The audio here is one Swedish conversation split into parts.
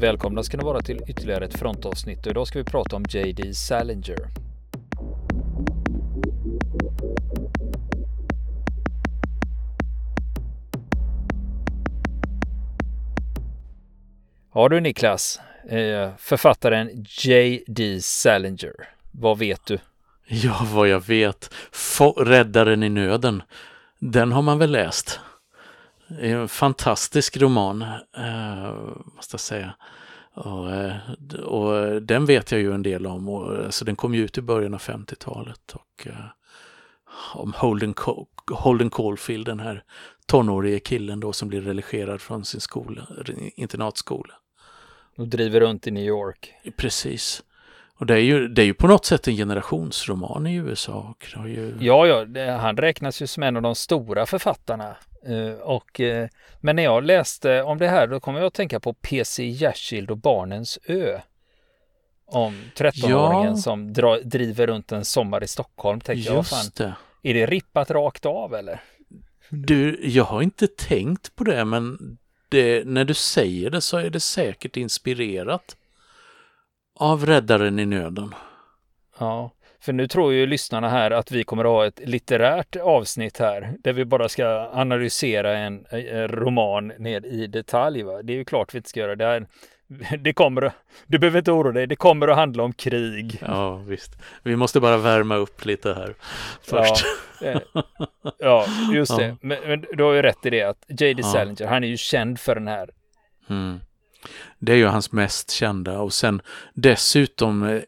Välkomna ska ni vara till ytterligare ett frontavsnitt, och idag ska vi prata om J.D. Salinger. Ja du Niklas, författaren J.D. Salinger, vad vet du? Ja, vad jag vet. Räddaren i nöden, den har man väl läst. Det är en fantastisk roman, måste jag säga. Och den vet jag ju en del om. Så den kom ju ut i början av 50-talet. Och om Holden Caulfield, den här tonårige killen då som blir relegerad från sin skola, internatskola. Och driver runt i New York. Precis. Och det är ju på något sätt en generationsroman i USA. Och han räknas ju som en av de stora författarna. Men när jag läste om det här, då kommer jag att tänka på P.C. Jersild och Barnens ö. Om 13-åringen som driver runt en sommar i Stockholm, tänkte jag, fan, det. Är det rippat rakt av eller? Du, jag har inte tänkt på det, men det, när du säger det så är det säkert inspirerat av Räddaren i nöden. Ja. För nu tror ju lyssnarna här att vi kommer att ha ett litterärt avsnitt här där vi bara ska analysera en roman ned i detalj. Va? Det är ju klart vi inte ska göra det här. Du behöver inte oroa dig, det kommer att handla om krig. Ja, visst. Vi måste bara värma upp lite här först. Ja just det. Men du har ju rätt i det att J.D. Salinger, han är ju känd för den här. Mm. Det är ju hans mest kända, och sen dessutom...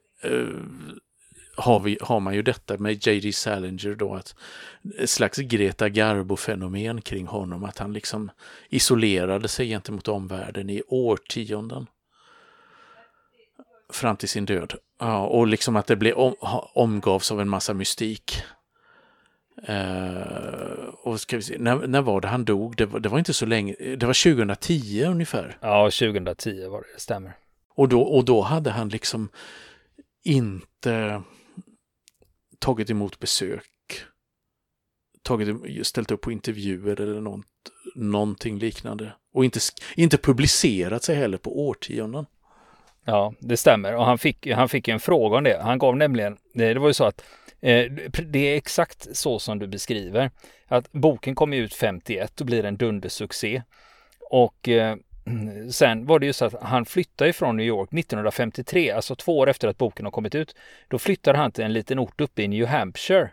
har man ju detta med J.D. Salinger då, att ett slags Greta Garbo-fenomen kring honom, att han liksom isolerade sig gentemot omvärlden i årtionden fram till sin död. Ja, och liksom att det blev omgavs av en massa mystik. Och ska vi se, när var det han dog? Det var inte så länge, det var 2010 ungefär. Ja, 2010 var det, stämmer. Och då hade han liksom inte tagit emot besök, ställt upp på intervjuer eller någonting liknande, och inte publicerat sig heller på årtionden. Ja, det stämmer, och han fick en fråga om det. Han gav nämligen, det var ju så att det är exakt så som du beskriver, att boken kom ut 51 och blir en dundersuccé, och sen var det ju så att han flyttade ifrån New York 1953, alltså 2 år efter att boken har kommit ut. Då flyttade han till en liten ort uppe i New Hampshire.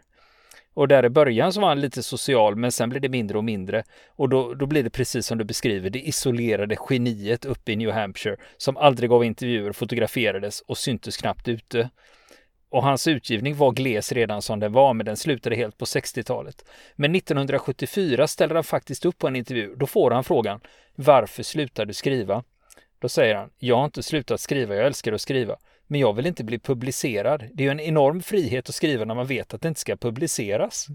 Och där i början så var han lite social, men sen blev det mindre och mindre. Och då blir det precis som du beskriver, det isolerade geniet uppe i New Hampshire som aldrig gav intervjuer, fotograferades och syntes knappt ute. Och hans utgivning var gles redan som den var, men den slutade helt på 60-talet. Men 1974 ställer han faktiskt upp på en intervju. Då får han frågan, varför slutar du skriva? Då säger han, jag har inte slutat skriva, jag älskar att skriva. Men jag vill inte bli publicerad. Det är ju en enorm frihet att skriva när man vet att det inte ska publiceras.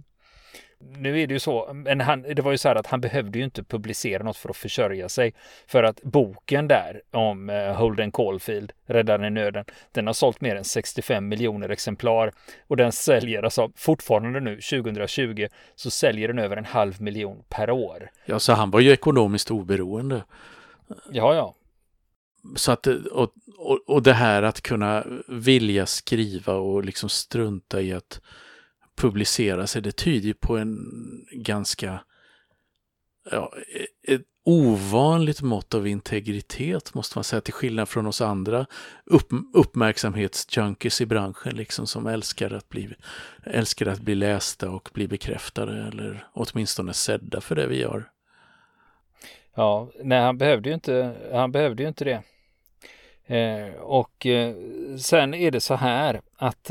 Nu är det ju så, men det var ju så här att han behövde ju inte publicera något för att försörja sig, för att boken där om Holden Caulfield, Räddaren i nöden, den har sålt mer än 65 miljoner exemplar, och den säljer alltså fortfarande nu 2020 så säljer den över 0,5 miljon per år. Ja, så han var ju ekonomiskt oberoende. Ja. Så att, och det här att kunna vilja skriva och liksom strunta i att publicera sig, det tyder på en ganska ett ovanligt mått av integritet, måste man säga, till skillnad från oss andra uppmärksamhetsjunkies i branschen liksom, som älskar att bli lästa och bli bekräftade, eller åtminstone sedda för det vi gör. Ja, nej, han behövde ju inte det. Och sen är det så här att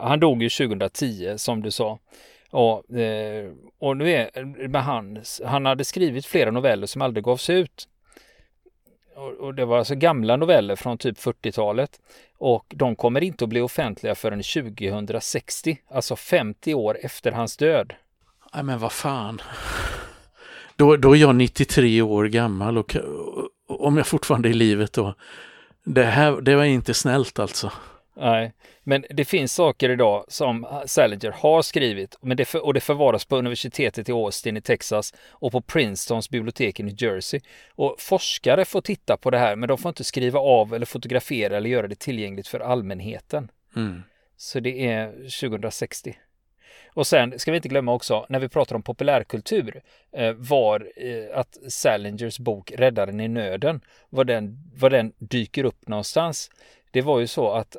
han dog ju 2010 som du sa, och nu är med han hade skrivit flera noveller som aldrig gavs ut, och det var alltså gamla noveller från typ 40-talet, och de kommer inte att bli offentliga förrän 2060, alltså 50 år efter hans död. Nej men vad fan, då är jag 93 år gammal, och om jag fortfarande är i livet då, det var inte snällt alltså. Nej, men det finns saker idag som Salinger har skrivit, men det förvaras på universitetet i Austin i Texas och på Princetons bibliotek i New Jersey. Och forskare får titta på det här, men de får inte skriva av eller fotografera eller göra det tillgängligt för allmänheten. Mm. Så det är 2060. Och sen ska vi inte glömma också, när vi pratar om populärkultur, var att Salingers bok Räddaren i nöden, var den dyker upp någonstans. Det var ju så att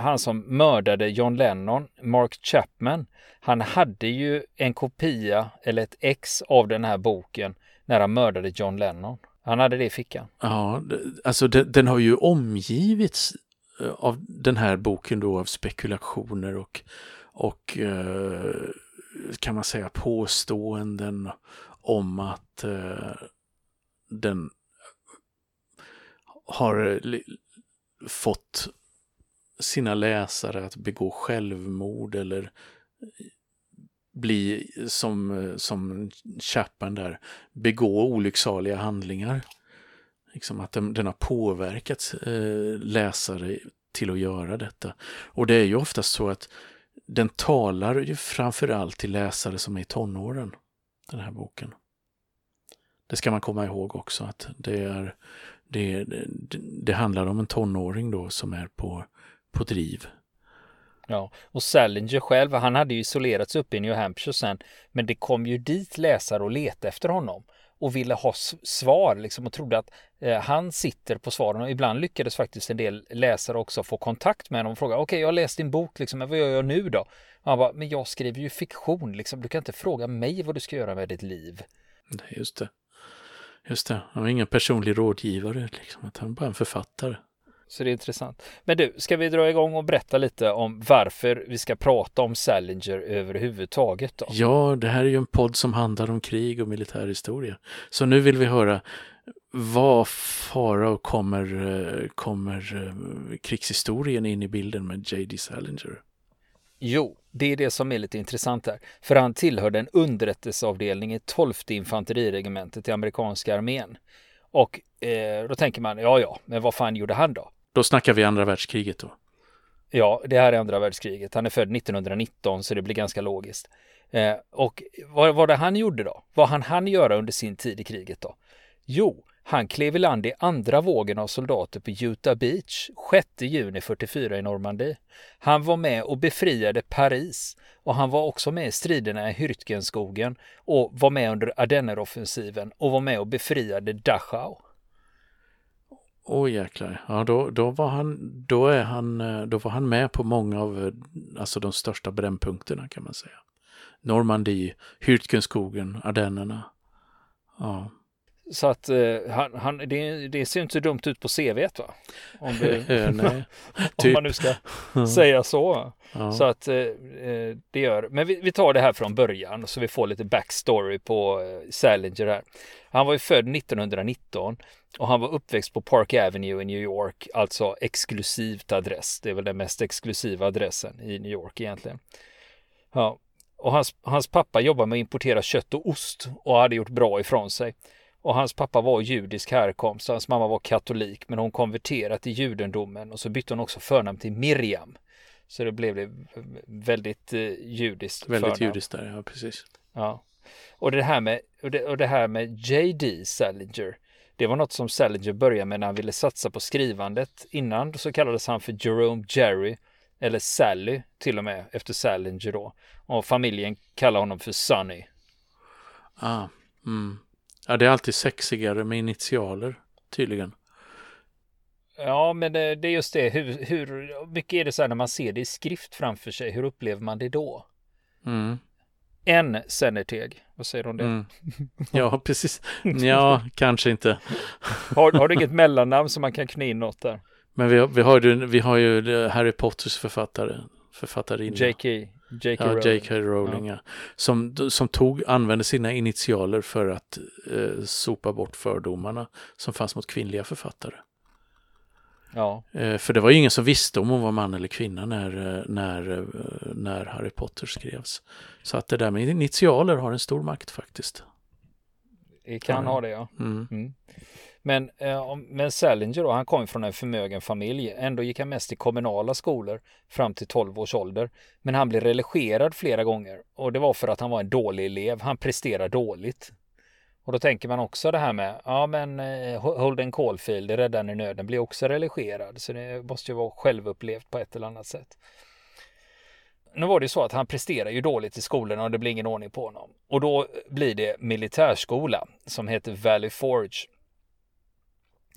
han som mördade John Lennon, Mark Chapman, han hade ju en kopia eller ett ex av den här boken när han mördade John Lennon. Han hade det i fickan. Ja, alltså den har ju omgivits av den här boken då av spekulationer och kan man säga påståenden om att den har fått sina läsare att begå självmord eller bli som Chapman där, begå olycksaliga handlingar. Liksom att den har påverkat läsare till att göra detta. Och det är ju oftast så att den talar ju framförallt till läsare som är i tonåren, den här boken. Det ska man komma ihåg också, att det handlar om en tonåring då som är på driv. Ja, och Salinger själv, han hade ju isolerats upp i New Hampshire sen, men det kom ju dit läsare och letade efter honom och ville ha svar liksom, och trodde att han sitter på svaren. Och ibland lyckades faktiskt en del läsare också få kontakt med honom och fråga, okej, jag har läst din bok, liksom, men vad gör jag nu då? Och han bara, men jag skriver ju fiktion, liksom, du kan inte fråga mig vad du ska göra med ditt liv. Just det. Han var ingen personlig rådgivare, liksom, att han bara är en författare. Så det är intressant. Men du, ska vi dra igång och berätta lite om varför vi ska prata om Salinger överhuvudtaget då? Ja, det här är ju en podd som handlar om krig och militärhistoria. Så nu vill vi höra vad Farao kommer krigshistorien in i bilden med J.D. Salinger. Jo, det är det som är lite intressant här. För han tillhörde en underrättelseavdelning i 12:e infanteriregementet i amerikanska armén. Och då tänker man, ja, men vad fan gjorde han då? Då snackar vi andra världskriget då. Ja, det här är andra världskriget. Han är född 1919, så det blir ganska logiskt. Och vad var det han gjorde då? Vad han göra under sin tid i kriget då? Jo, han klev i land i andra vågen av soldater på Utah Beach 6 juni 44 i Normandie. Han var med och befriade Paris, och han var också med i striderna i Hürtgenskogen och var med under Ardenneroffensiven och var med och befriade Dachau. Åh, jäklar. Ja, då var han med på många av, alltså, de största brännpunkterna kan man säga. Normandie, Hürtgenskogen, Ardennerna. Ja. Så att det ser inte dumt ut på CV:et, va? Om man nu ska säga så. Ja. Så att det gör. Men vi tar det här från början så vi får lite backstory på Salinger här. Han var ju född 1919 och han var uppväxt på Park Avenue i New York. Alltså exklusivt adress. Det är väl den mest exklusiva adressen i New York egentligen. Ja. Och hans pappa jobbade med att importera kött och ost och hade gjort bra ifrån sig. Och hans pappa var judisk härkomst, hans mamma var katolik, men hon konverterade till judendomen och så bytte hon också förnamn till Miriam. Så det blev väldigt judiskt. Väldigt judiskt där, ja, precis. Ja. Och det här med J.D. Salinger, det var något som Salinger började med när han ville satsa på skrivandet. Innan så kallades han för Jerome Jerry, eller Sally till och med, efter Salinger då. Och familjen kallar honom för Sonny. Ah, mm. Ja, det är alltid sexigare med initialer, tydligen. Ja, men det är just det. Hur mycket är det så här när man ser det i skrift framför sig? Hur upplever man det då? Mm. En Senneteg, vad säger du om det? Mm. Ja, precis. Ja, kanske inte. Har du inget mellannamn som man kan knä in något där? Men vi har ju Harry Potters författarinna. J.K. Rowling, ja. Som använde sina initialer för att sopa bort fördomarna som fanns mot kvinnliga författare. Ja. För det var ju ingen som visste om hon var man eller kvinna när Harry Potter skrevs. Så att det där med initialer har en stor makt faktiskt. Det kan ha det, ja. Mm. Mm. Men Salinger då, han kom från en förmögen familj. Ändå gick han mest i kommunala skolor fram till 12 års ålder. Men han blev relegerad flera gånger. Och det var för att han var en dålig elev. Han presterade dåligt. Och då tänker man också det här med, ja men Holden Caulfield, Räddaren i nöden, blir också relegerad. Så det måste ju vara självupplevt på ett eller annat sätt. Nu var det ju så att han presterar ju dåligt i skolorna och det blir ingen ordning på honom. Och då blir det militärskola som heter Valley Forge.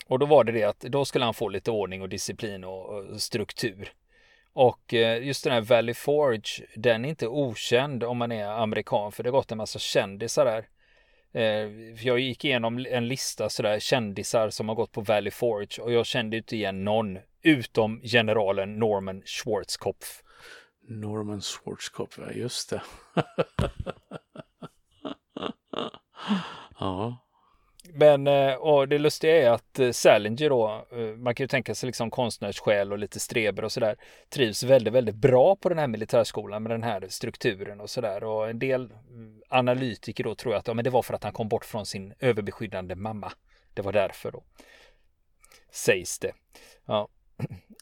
Och då var det att då skulle han få lite ordning och disciplin och struktur. Och just den här Valley Forge, den är inte okänd om man är amerikan, för det har gått en massa kändisar där. Jag gick igenom en lista sådär kändisar som har gått på Valley Forge och jag kände inte igen någon utom generalen Norman Schwarzkopf. Norman Schwarzkopf, ja just det. Ja. Men och det lustiga är att Salinger då, man kan ju tänka sig liksom konstnärssjäl och lite streber och sådär, trivs väldigt, väldigt bra på den här militärskolan med den här strukturen och sådär. Och en del analytiker då tror jag att ja, men det var för att han kom bort från sin överbeskyddande mamma. Det var därför då, sägs det. Ja.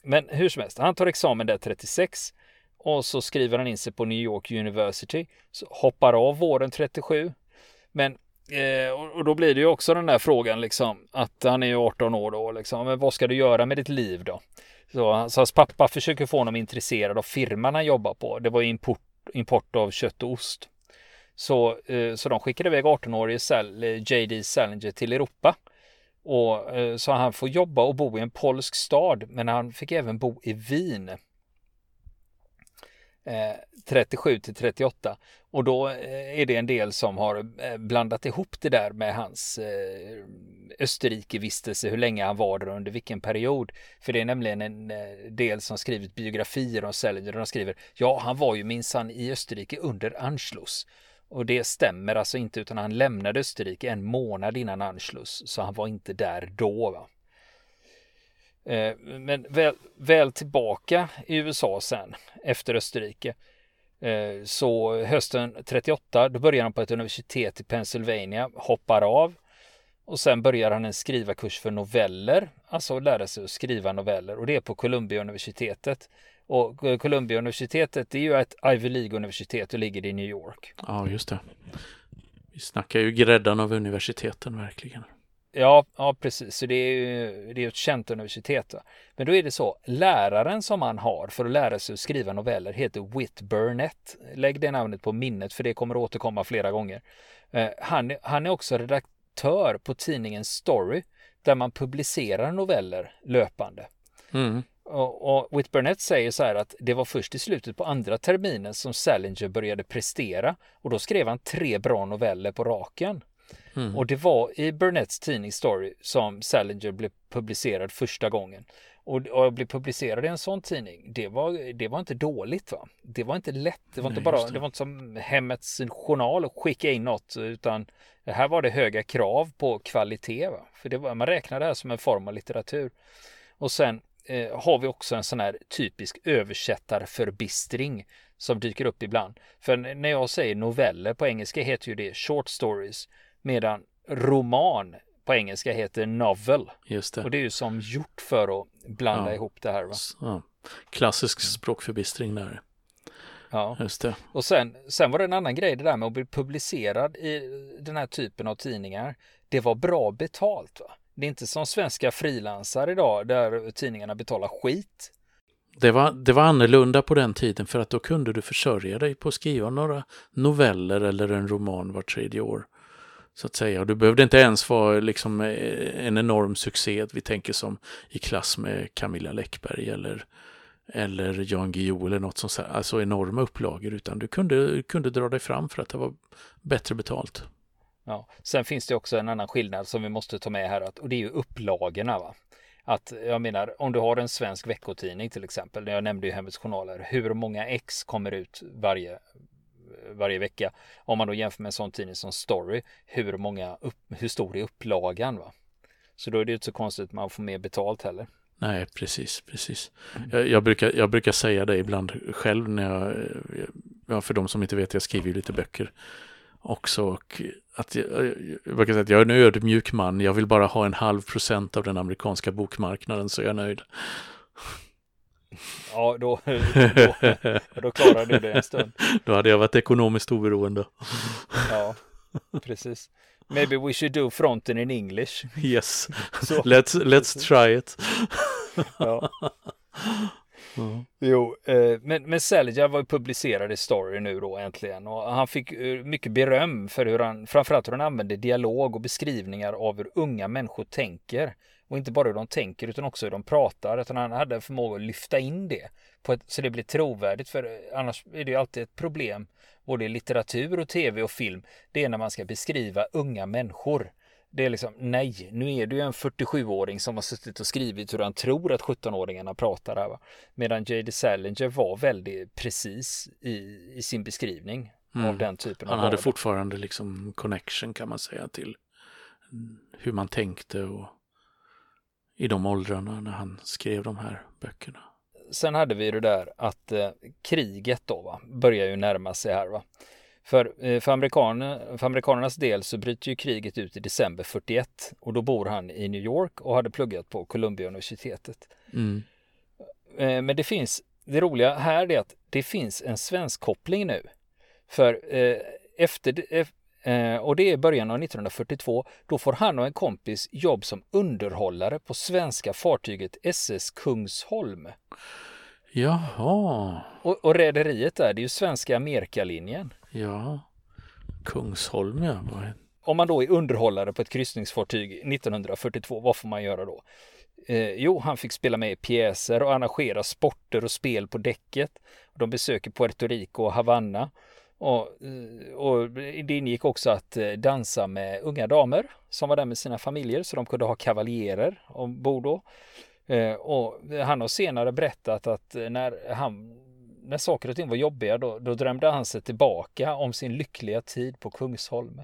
Men hur som helst, han tar examen där 36 och så skriver han in sig på New York University, så hoppar av våren 37, men och då blir det ju också den där frågan liksom, att han är ju 18 år då liksom, men vad ska du göra med ditt liv då? Så hans pappa försöker få honom intresserad av firman han jobbar på. Det var import av kött och ost. Så de skickade iväg 18-årige J.D. Salinger till Europa. Och så han får jobba och bo i en polsk stad, men han fick även bo i Wien. 37-38, och då är det en del som har blandat ihop det där med hans Österrike-vistelse, hur länge han var där och under vilken period, för det är nämligen en del som skrivit biografier om Salinger och de skriver, ja han var ju minsann i Österrike under Anschluss, och det stämmer alltså inte, utan han lämnade Österrike en månad innan Anschluss, så han var inte där då va. Men väl tillbaka i USA sen efter Österrike, så hösten 38 då börjar han på ett universitet i Pennsylvania, hoppar av och sen börjar han en skrivarkurs för noveller, alltså lära sig att skriva noveller, och det är på Columbia-universitetet, och Columbia-universitetet är ju ett Ivy League-universitet och ligger i New York. Ja just det, vi snackar ju gräddan av universiteten verkligen. Ja, precis. Så det är ju ett känt universitet. Va? Men då är det så, läraren som han har för att lära sig att skriva noveller heter Whit Burnett. Lägg det namnet på minnet, för det kommer att återkomma flera gånger. Han är också redaktör på tidningen Story, där man publicerar noveller löpande. Mm. Och Whit Burnett säger så här att det var först i slutet på andra terminen som Salinger började prestera, och då skrev han 3 bra noveller på raken. Mm. Och det var i Burnetts tidning Story som Salinger blev publicerad första gången. Och blev publicerad i en sån tidning, det var inte dåligt va? Det var inte lätt, det var inte som Hemmets journal och skicka in något, utan här var det höga krav på kvalitet va? För man räknar det här som en form av litteratur. Och sen har vi också en sån här typisk översättarförbistring som dyker upp ibland. För när jag säger noveller på engelska heter ju det short stories, medan roman på engelska heter novel. Just det. Och det är ju som gjort för att blanda ihop det här va? Ja. Klassisk språkförbistring där. Ja. Just det. Och sen var det en annan grej det där med att bli publicerad i den här typen av tidningar. Det var bra betalt va? Det är inte som svenska frilansare idag där tidningarna betalar skit. Det var annorlunda på den tiden, för att då kunde du försörja dig på att skriva några noveller eller en roman var 3:e år. Så att säga. Och du behövde inte ens vara liksom en enorm succé. Vi tänker som i klass med Camilla Läckberg eller Jan Guillou eller något sånt. Alltså enorma upplagor, utan du kunde dra dig fram för att det var bättre betalt. Ja. Sen finns det också en annan skillnad som vi måste ta med här, och det är ju upplagorna va? Att jag menar, om du har en svensk veckotidning till exempel, jag nämnde ju Hemmets journaler, hur många ex kommer ut varje vecka? Om man då jämför med en sån tidning som Story, hur stor är upplagan va? Så då är det ju inte så konstigt att man får mer betalt heller. Nej, precis. Jag brukar säga det ibland själv när jag för de som inte vet, jag skriver ju lite böcker. också. Och att jag brukar säga att jag är en ödmjuk man. Jag vill bara ha 0,5% av den amerikanska bokmarknaden, så jag är nöjd. Ja, då klarar du det en stund. Då hade jag varit ekonomiskt oberoende. Ja, precis. Maybe we should do fronten in English. Yes, så. Let's try it. Ja. Mm. Jo, men Selja var ju publicerad i Story nu då äntligen, och han fick mycket beröm för hur han, framförallt hur han använde dialog och beskrivningar av hur unga människor tänker, och inte bara hur de tänker utan också hur de pratar, utan han hade en förmåga att lyfta in det på ett, så det blir trovärdigt, för annars är det ju alltid ett problem både i litteratur och tv och film, det är när man ska beskriva unga människor. Det är liksom, nej, nu är det ju en 47-åring som har suttit och skrivit hur han tror att 17-åringarna pratar här, va? Medan J.D. Salinger var väldigt precis i sin beskrivning av den typen av... Han hade fortfarande liksom connection, kan man säga, till hur man tänkte och i de åldrarna när han skrev de här böckerna. Sen hade vi det där att kriget då, va, börjar ju närma sig här, va. För amerikanernas del så bryter ju kriget ut i december 41, och då bor han i New York och hade pluggat på Columbia-universitetet. Mm. Men det roliga här är att det finns en svensk koppling nu. För och det är början av 1942, då får han och en kompis jobb som underhållare på svenska fartyget SS Kungsholm. Jaha. Och rederiet där, det är ju svenska Amerikalinjen. Ja, Kungsholm, ja. Om man då är underhållare på ett kryssningsfartyg 1942, vad får man göra då? Jo, han fick spela med i pjäser och arrangera sporter och spel på däcket. De besöker Puerto Rico och Havanna. Och det ingick också att dansa med unga damer som var där med sina familjer, så de kunde ha kavaljerer ombord då. Och han har senare berättat att när saker och ting var jobbiga, då drömde han sig tillbaka om sin lyckliga tid på Kungsholm.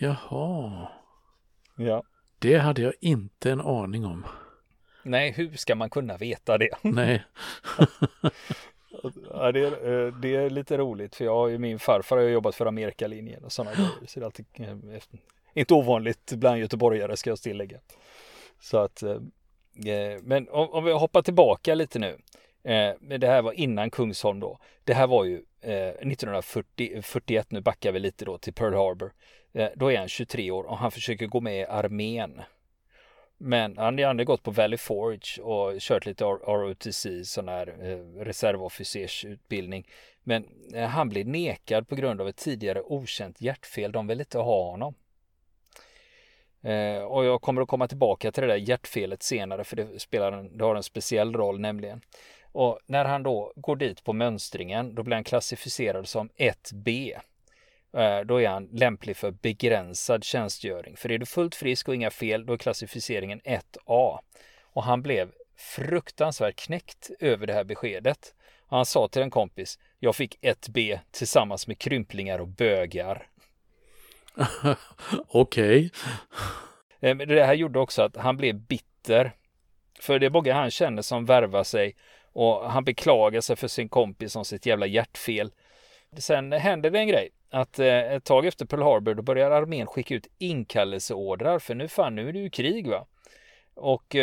Jaha. Ja. Det hade jag inte en aning om. Nej, hur ska man kunna veta det? Nej. Ja, det är lite roligt, för min farfar har jobbat för Amerikalinjen och sådana grejer. Så det är alltid, inte ovanligt bland göteborgare, ska jag tillägga. Så att... Men om vi hoppar tillbaka lite nu, det här var innan Kungsholm då, det här var ju 1941, nu backar vi lite då till Pearl Harbor, då är han 23 år och han försöker gå med i armén, men han hade gått på Valley Forge och kört lite ROTC, sån här reservofficersutbildning, men han blev nekad på grund av ett tidigare okänt hjärtfel, de ville inte ha honom. Och jag kommer att komma tillbaka till det där hjärtfelet senare, för det har en speciell roll nämligen. Och när han då går dit på mönstringen, då blir han klassificerad som 1B. Då är han lämplig för begränsad tjänstgöring. För är du fullt frisk och inga fel, då är klassificeringen 1A. Och han blev fruktansvärt knäckt över det här beskedet. Och han sa till en kompis, jag fick 1B tillsammans med krymplingar och bögar. Okej. Okay. Det här gjorde också att han blev bitter. För det är många han känner som värvar sig, och han beklagar sig för sin kompis om sitt jävla hjärtfel. Sen hände det en grej, att ett tag efter Pearl Harbor då börjar armén skicka ut inkallelseordrar, för nu är det ju krig, va. Och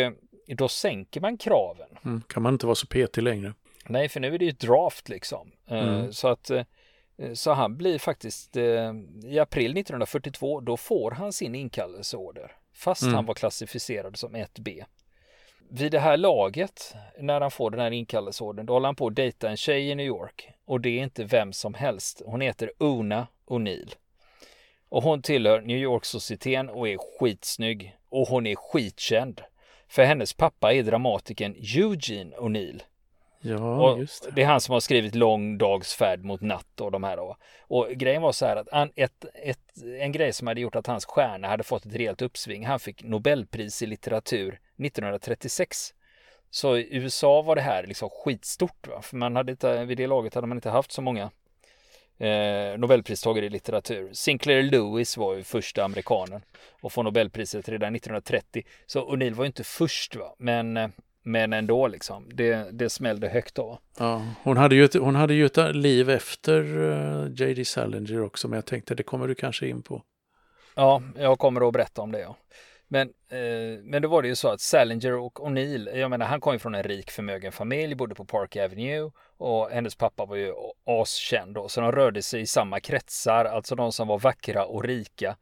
då sänker man kraven. Kan man inte vara så petig längre? Nej, för nu är det ju draft liksom. Så att... Så han blir faktiskt, i april 1942, då får han sin inkallelseorder, fast han var klassificerad som 1B. Vid det här laget, när han får den här inkallelseordern, då håller han på att dejta en tjej i New York. Och det är inte vem som helst. Hon heter Una O'Neill. Och hon tillhör New York-societeten och är skitsnygg. Och hon är skitkänd. För hennes pappa är dramatikern Eugene O'Neill. Ja, just det. Det är han som har skrivit Lång dags färd mot natt och de här då. Och grejen var så här att en grej som hade gjort att hans stjärna hade fått ett rejält uppsving. Han fick Nobelpris i litteratur 1936. Så i USA var det här liksom skitstort, va? För man hade inte, vid det laget hade man inte haft så många Nobelpristagare i litteratur. Sinclair Lewis var ju första amerikanen och får Nobelpriset redan 1930. Så O'Neill var ju inte först, va? Men Men ändå liksom, det smällde högt då. Ja, hon hade ju ett liv efter J.D. Salinger också, men jag tänkte det kommer du kanske in på. Ja, jag kommer att berätta om det, ja. Men då var det ju så att Salinger och O'Neill, jag menar han kom ju från en rik förmögen familj, bodde på Park Avenue och hennes pappa var ju askänd då, så de rörde sig i samma kretsar, alltså de som var vackra och rika.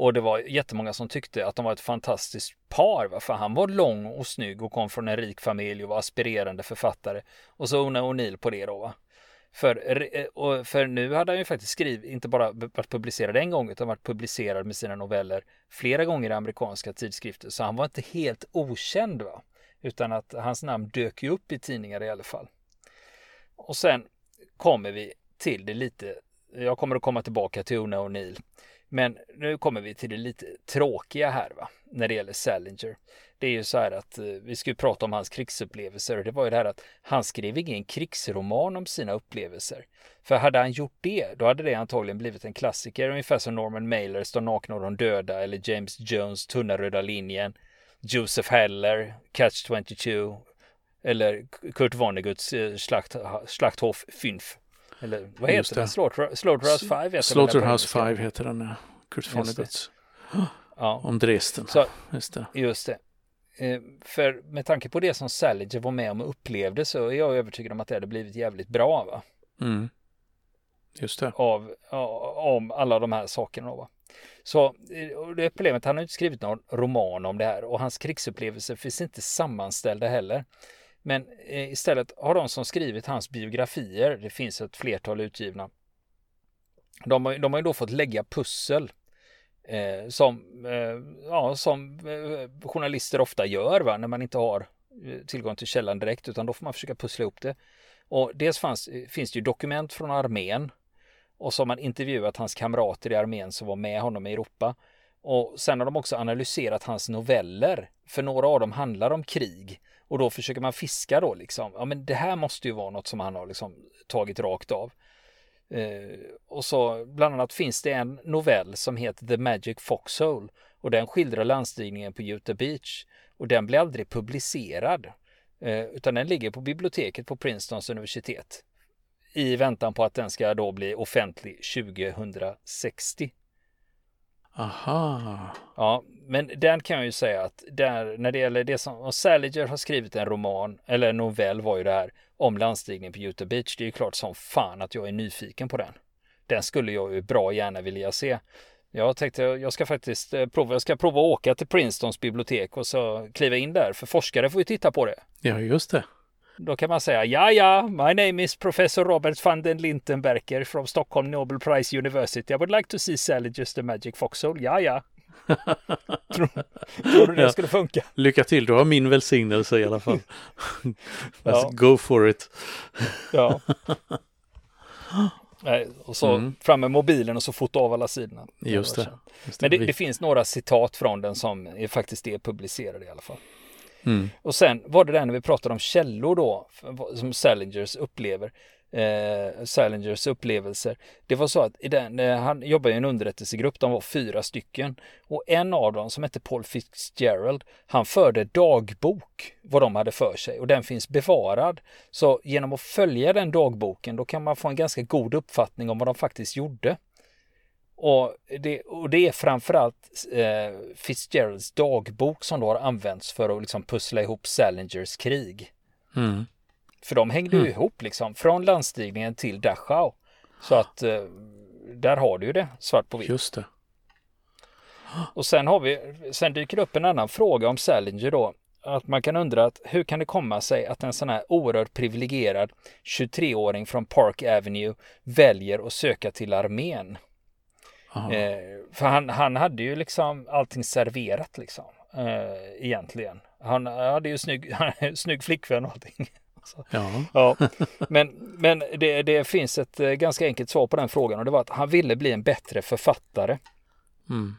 Och det var jättemånga som tyckte att de var ett fantastiskt par, för han var lång och snygg och kom från en rik familj och var aspirerande författare. Och så Una O'Neill på det då, va? För nu hade han ju faktiskt skrivit, inte bara varit publicerad en gång utan varit publicerad med sina noveller flera gånger i amerikanska tidskrifter. Så han var inte helt okänd, va? Utan att hans namn dök ju upp i tidningar i alla fall. Och sen kommer vi till det lite, jag kommer att komma tillbaka till Una O'Neill. Men nu kommer vi till det lite tråkiga här, va, när det gäller Salinger. Det är ju så här att vi ska ju prata om hans krigsupplevelser. Och det var ju det här att han skrev ingen krigsroman om sina upplevelser. För hade han gjort det, då hade det antagligen blivit en klassiker. Ungefär som Norman Mailer's De nakna och de döda, eller James Jones Tunna röda linjen, Joseph Heller, Catch 22, eller Kurt Vonnegut's Schlachthof-Fünf. Eller vad heter den? Slaughterhouse 5 heter den. Kurt Vonnegut's. Ja. Om Dresden. Så, just det. För med tanke på det som Salinger var med om och upplevde så är jag övertygad om att det hade blivit jävligt bra, va? Mm. Just det. Om alla de här sakerna, va? Så det är problemet, han har inte skrivit någon roman om det här och hans krigsupplevelser finns inte sammanställda heller. Men istället har de som skrivit hans biografier, det finns ett flertal utgivna, de har ju då fått lägga pussel som journalister ofta gör, va? När man inte har tillgång till källan direkt, utan då får man försöka pussla ihop det. Och dels finns det ju dokument från armén och så har man intervjuat hans kamrater i armén som var med honom i Europa. Och sen har de också analyserat hans noveller, för några av dem handlar om krig. Och då försöker man fiska då liksom. Ja, men det här måste ju vara något som han har liksom tagit rakt av. Och så bland annat finns det en novell som heter The Magic Foxhole. Och den skildrar landstigningen på Utah Beach. Och den blir aldrig publicerad. Utan den ligger på biblioteket på Princetons universitet. I väntan på att den ska då bli offentlig 2060. Aha. Ja, men den kan jag ju säga att där, när det gäller det som Salinger har skrivit en roman eller en novell var ju det här om landstigningen på Utah Beach. Det är ju klart som fan att jag är nyfiken på den. Den skulle jag ju bra gärna vilja se. Jag tänkte jag ska faktiskt prova att åka till Princetons bibliotek och så kliva in där, för forskare får ju titta på det. Ja, just det. Då kan man säga, ja, my name is Professor Robert van den Lintenberger from Stockholm Nobel Prize University. I would like to see Salinger's The Magic Foxhole. Ja. Tror du det skulle funka? Lycka till, du har min välsignelse i alla fall. Ja. Go for it. Ja. Och så fram med mobilen och så fota av alla sidorna. Just det. Men det finns några citat från den som är faktiskt är publicerade i alla fall. Mm. Och sen var det där när vi pratade om källor då som Salingers upplevelser. Det var så att i den, han jobbade i en underrättelsegrupp, de var 4 stycken och en av dem som hette Paul Fitzgerald, han förde dagbok vad de hade för sig och den finns bevarad. Så genom att följa den dagboken då kan man få en ganska god uppfattning om vad de faktiskt gjorde. Och det är framförallt Fitzgeralds dagbok som då har använts för att liksom pussla ihop Salingers krig. Mm. För de hängde ju ihop liksom, från landstigningen till Dachau. Så att där har du ju det, svart på vitt. Just det. Och sen dyker det upp en annan fråga om Salinger då. Att man kan undra att hur kan det komma sig att en sån här oerhört privilegierad 23-åring från Park Avenue väljer att söka till armén? För han hade ju liksom allting serverat liksom egentligen. Han hade ju snygg flickvän och allting. Så, ja. Men det finns ett ganska enkelt svar på den frågan och det var att han ville bli en bättre författare. Mm.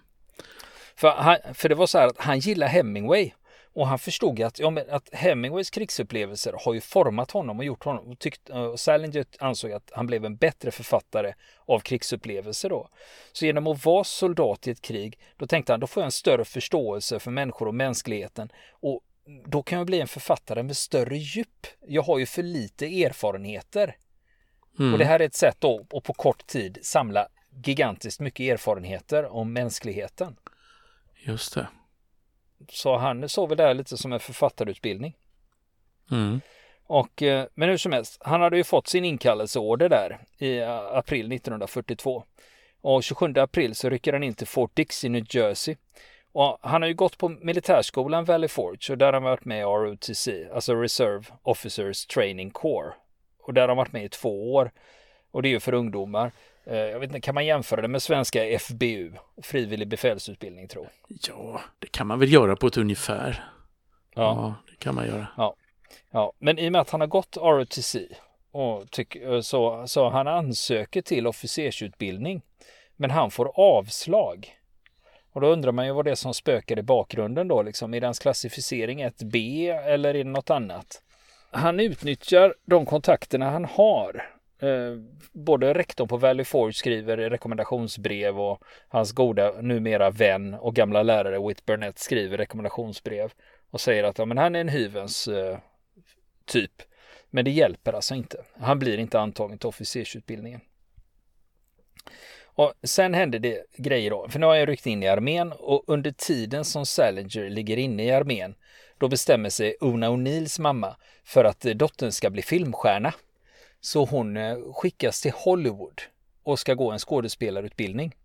För det var så här att han gillade Hemingway och han förstod att Hemingways krigsupplevelser har ju format honom och gjort honom. Och Salinger ansåg att han blev en bättre författare av krigsupplevelser då. Så genom att vara soldat i ett krig, då tänkte han, då får jag en större förståelse för människor och mänskligheten. Och då kan jag bli en författare med större djup. Jag har ju för lite erfarenheter. Mm. Och det här är ett sätt då att på kort tid samla gigantiskt mycket erfarenheter om mänskligheten. Just det. Så han såg väl det här lite som en författarutbildning. Mm. Och, men hur som helst, han hade ju fått sin inkallelseorder där i april 1942. Och 27 april så rycker han in till Fort Dix i New Jersey. Och han har ju gått på militärskolan Valley Forge och där har han varit med i ROTC, alltså Reserve Officers Training Corps. Och där har han varit med i 2 år och det är ju för ungdomar. Jag vet inte, kan man jämföra det med svenska FBU, frivillig befälsutbildning tror jag? Ja, det kan man väl göra på ett ungefär. Ja det kan man göra. Ja, men i och med att han har gått ROTC och så han ansöker till officersutbildning men han får avslag. Och då undrar man ju vad det är som spökar i bakgrunden då liksom. Är det hans klassificering 1B eller är det något annat? Han utnyttjar de kontakterna han har. Både rektorn på Valley Forge skriver rekommendationsbrev och hans goda numera vän och gamla lärare Whit Burnett skriver rekommendationsbrev och säger att ja, men han är en hyvens typ. Men det hjälper alltså inte. Han blir inte antagen till officersutbildningen. Och sen hände det grejer då. För nu har jag ryckt in i armén och under tiden som Salinger ligger inne i armén då bestämmer sig Una O'Neills mamma för att dottern ska bli filmstjärna. Så hon skickas till Hollywood och ska gå en skådespelarutbildning.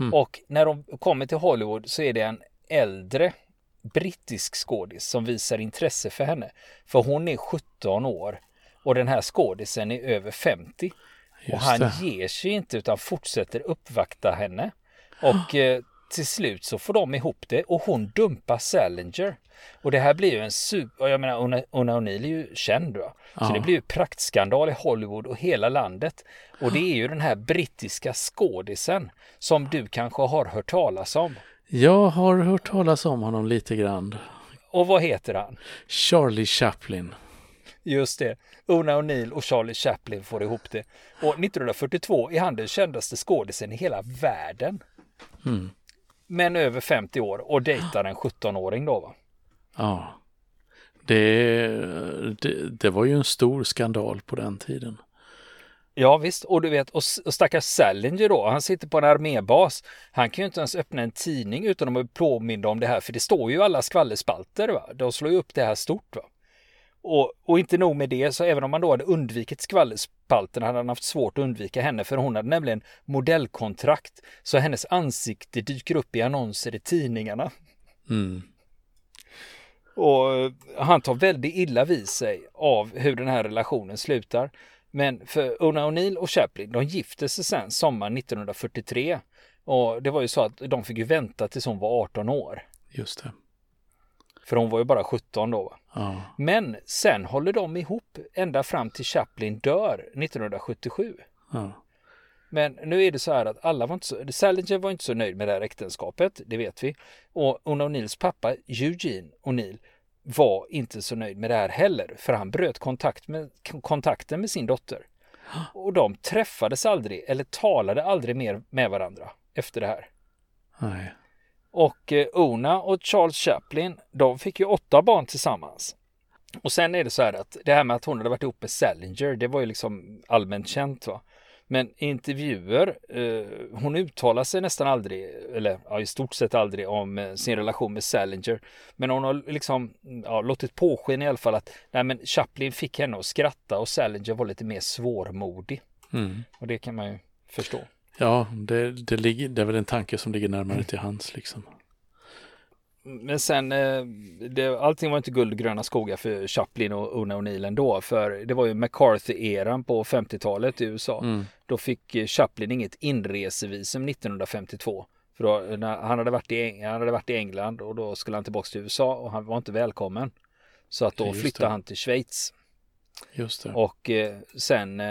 Mm. Och när de kommer till Hollywood så är det en äldre brittisk skådis som visar intresse för henne. För hon är 17 år och den här skådisen är över 50. Och han ger sig inte utan fortsätter uppvakta henne. Och till slut så får de ihop det och hon dumpar Salinger. Och det här blir ju en super... Jag menar, Una O'Neill är ju känd då. Så det blir ju praktskandal i Hollywood och hela landet. Och det är ju den här brittiska skådisen som du kanske har hört talas om. Jag har hört talas om honom lite grann. Och vad heter han? Charlie Chaplin. Just det. Una O'Neill och Charlie Chaplin får ihop det. Och 1942 är han den kändaste skådisen i hela världen. Mm. Men över 50 år och dejtar en 17-åring då va? Ja. Det var ju en stor skandal på den tiden. Ja visst, och du vet, och stackars Salinger då, han sitter på en armébas. Han kan ju inte ens öppna en tidning utan att påminna om det här. För det står ju alla skvallerspalter va? De slår ju upp det här stort va? Och inte nog med det, så även om man då hade undvikit skvallerspalten hade han haft svårt att undvika henne för hon hade nämligen modellkontrakt så hennes ansikte dyker upp i annonser i tidningarna. Mm. Och han tar väldigt illa vid sig av hur den här relationen slutar. Men för Una O'Neill och Chaplin, de gifte sig sen sommaren 1943 och det var ju så att de fick ju vänta tills hon var 18 år. Just det. För hon var ju bara 17 då. Ja. Men sen håller de ihop ända fram till Chaplin dör 1977. Ja. Men nu är det så här att alla var inte så... Salinger var inte så nöjd med det här äktenskapet, det vet vi. Och Una O'Neills pappa, Eugene O'Neill, var inte så nöjd med det här heller. För han bröt kontakten med sin dotter. Och de träffades aldrig eller talade aldrig mer med varandra efter det här. Nej. Och Una och Charles Chaplin, de fick ju 8 barn tillsammans. Och sen är det så här att det här med att hon hade varit ihop med Salinger, det var ju liksom allmänt känt va. Men i intervjuer, hon uttalar sig nästan aldrig, eller ja, i stort sett aldrig om sin relation med Salinger. Men hon har liksom låtit påskina i alla fall att nej, men Chaplin fick henne att skratta och Salinger var lite mer svårmodig. Mm. Och det kan man ju förstå. Ja, det är väl en tanke som ligger närmare till hands liksom. Men sen, allting var inte guld och gröna skogar för Chaplin och Una O'Neill ändå. För det var ju McCarthy-eran på 50-talet i USA. Mm. Då fick Chaplin inget inresevisum 1952. För då, han hade varit i England och då skulle han tillbaka till USA och han var inte välkommen. Så att då flyttade han till Schweiz. Just det. Och sen...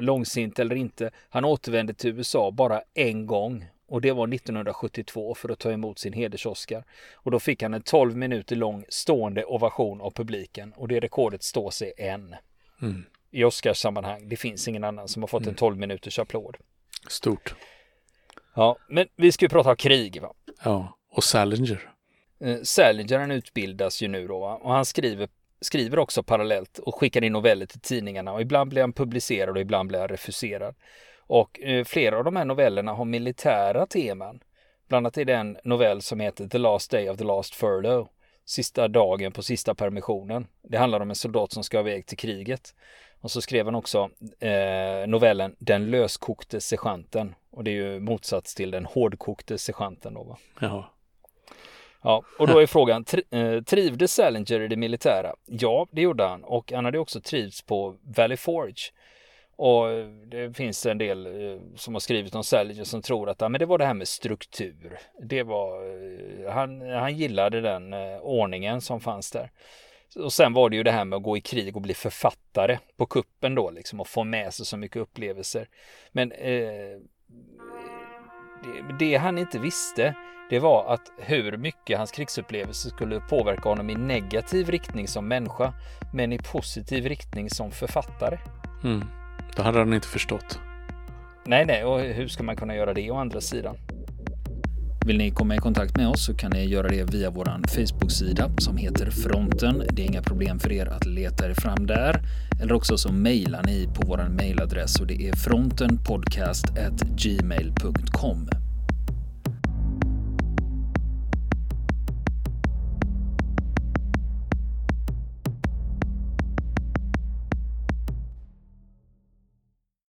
långsint eller inte, han återvände till USA bara en gång och det var 1972 för att ta emot sin hedersoscar och då fick han en 12 minuter lång stående ovation av publiken och det rekordet står sig än. Mm. I Oscars-sammanhang, det finns ingen annan som har fått en 12 minuters applåd. Stort. Ja, men vi ska ju prata om krig va? Ja, och Salinger. Salingeren utbildas ju nu då, va? Och han skriver också parallellt och skickar in noveller till tidningarna, och ibland blir han publicerad och ibland blir han refuserad. Och flera av de här novellerna har militära teman. Bland annat i den novell som heter The Last Day of the Last Furlough, sista dagen på sista permissionen. Det handlar om en soldat som ska iväg till kriget. Och så skrev han också novellen Den löskokte sergeanten. Och det är ju motsats till den hårdkokte sergeanten då, va? Jaha. Ja, och då är frågan, trivde Salinger i det militära? Ja, det gjorde han. Och han hade också trivts på Valley Forge. Och det finns en del som har skrivit om Salinger som tror att men det var det här med struktur. Det var, han gillade den ordningen som fanns där. Och sen var det ju det här med att gå i krig och bli författare på kuppen då, liksom, och få med sig så mycket upplevelser. Men det han inte visste, det var att hur mycket hans krigsupplevelse skulle påverka honom i negativ riktning som människa, men i positiv riktning som författare. Mm. Det hade han inte förstått. Nej, och hur ska man kunna göra det å andra sidan? Vill ni komma i kontakt med oss så kan ni göra det via vår Facebook-sida som heter Fronten. Det är inga problem för er att leta er fram där. Eller också så mejlar ni på vår mejladress, och det är frontenpodcast@gmail.com.